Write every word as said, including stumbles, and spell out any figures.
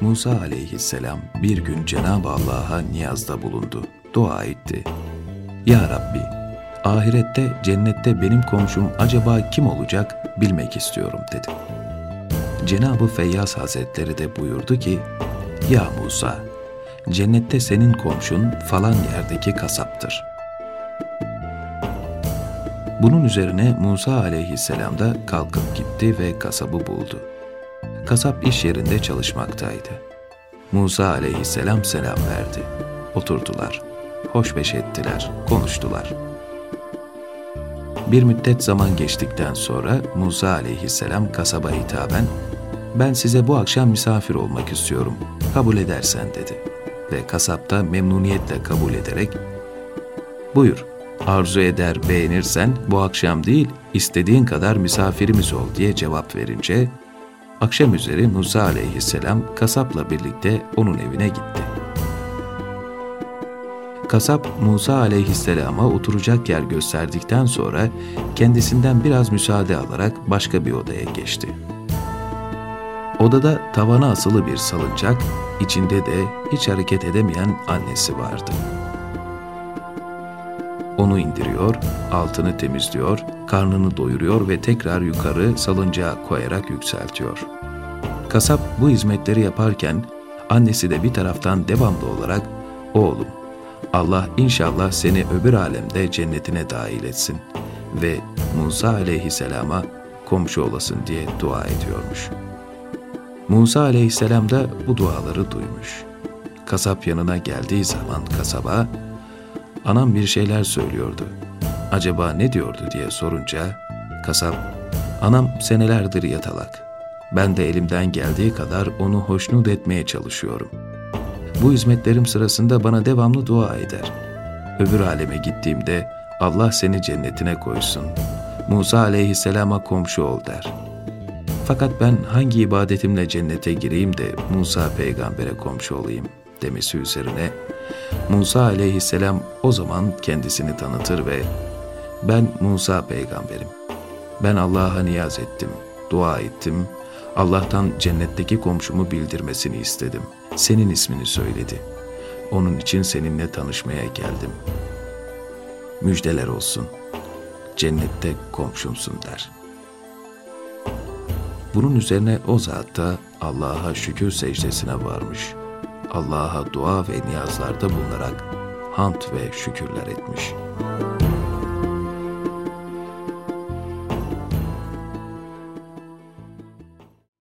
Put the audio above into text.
Musa aleyhisselam bir gün Cenab-ı Allah'a niyazda bulundu. Dua etti. Ya Rabbi, ahirette, cennette benim komşum acaba kim olacak bilmek istiyorum dedi. Cenab-ı Feyyaz Hazretleri de buyurdu ki, Ya Musa, cennette senin komşun falan yerdeki kasaptır. Bunun üzerine Musa aleyhisselam da kalkıp gitti ve kasabı buldu. Kasap iş yerinde çalışmaktaydı. Musa aleyhisselam selam verdi. Oturdular, hoşbeş ettiler, konuştular. Bir müddet zaman geçtikten sonra Musa aleyhisselam kasaba hitaben, ben size bu akşam misafir olmak istiyorum, kabul edersen dedi. Ve kasap da memnuniyetle kabul ederek, buyur, arzu eder beğenirsen bu akşam değil, istediğin kadar misafirimiz ol diye cevap verince, akşam üzeri Musa aleyhisselam kasapla birlikte onun evine gitti. Kasap Musa aleyhisselama oturacak yer gösterdikten sonra kendisinden biraz müsaade alarak başka bir odaya geçti. Odada tavana asılı bir salıncak, içinde de hiç hareket edemeyen annesi vardı. Onu indiriyor, altını temizliyor, karnını doyuruyor ve tekrar yukarı salıncağa koyarak yükseltiyor. Kasap bu hizmetleri yaparken annesi de bir taraftan devamlı olarak "Oğlum, Allah inşallah seni öbür alemde cennetine dâhil etsin" ve Musa aleyhisselama komşu olasın diye dua ediyormuş. Musa aleyhisselam da bu duaları duymuş. Kasap yanına geldiği zaman kasaba, anam bir şeyler söylüyordu. Acaba ne diyordu diye sorunca, kasap, anam senelerdir yatalak. Ben de elimden geldiği kadar onu hoşnut etmeye çalışıyorum. Bu hizmetlerim sırasında bana devamlı dua eder. Öbür aleme gittiğimde Allah seni cennetine koysun. Musa aleyhisselama komşu ol der. Fakat ben hangi ibadetimle cennete gireyim de Musa peygambere komşu olayım demesi üzerine, Musa aleyhisselam o zaman kendisini tanıtır ve ben Musa peygamberim. Ben Allah'a niyaz ettim, dua ettim. Allah'tan cennetteki komşumu bildirmesini istedim. Senin ismini söyledi. Onun için seninle tanışmaya geldim. Müjdeler olsun. Cennette komşumsun der. Bunun üzerine o zat da Allah'a şükür secdesine varmış. Allah'a dua ve niyazlarda bulunarak hamd ve şükürler etmiş.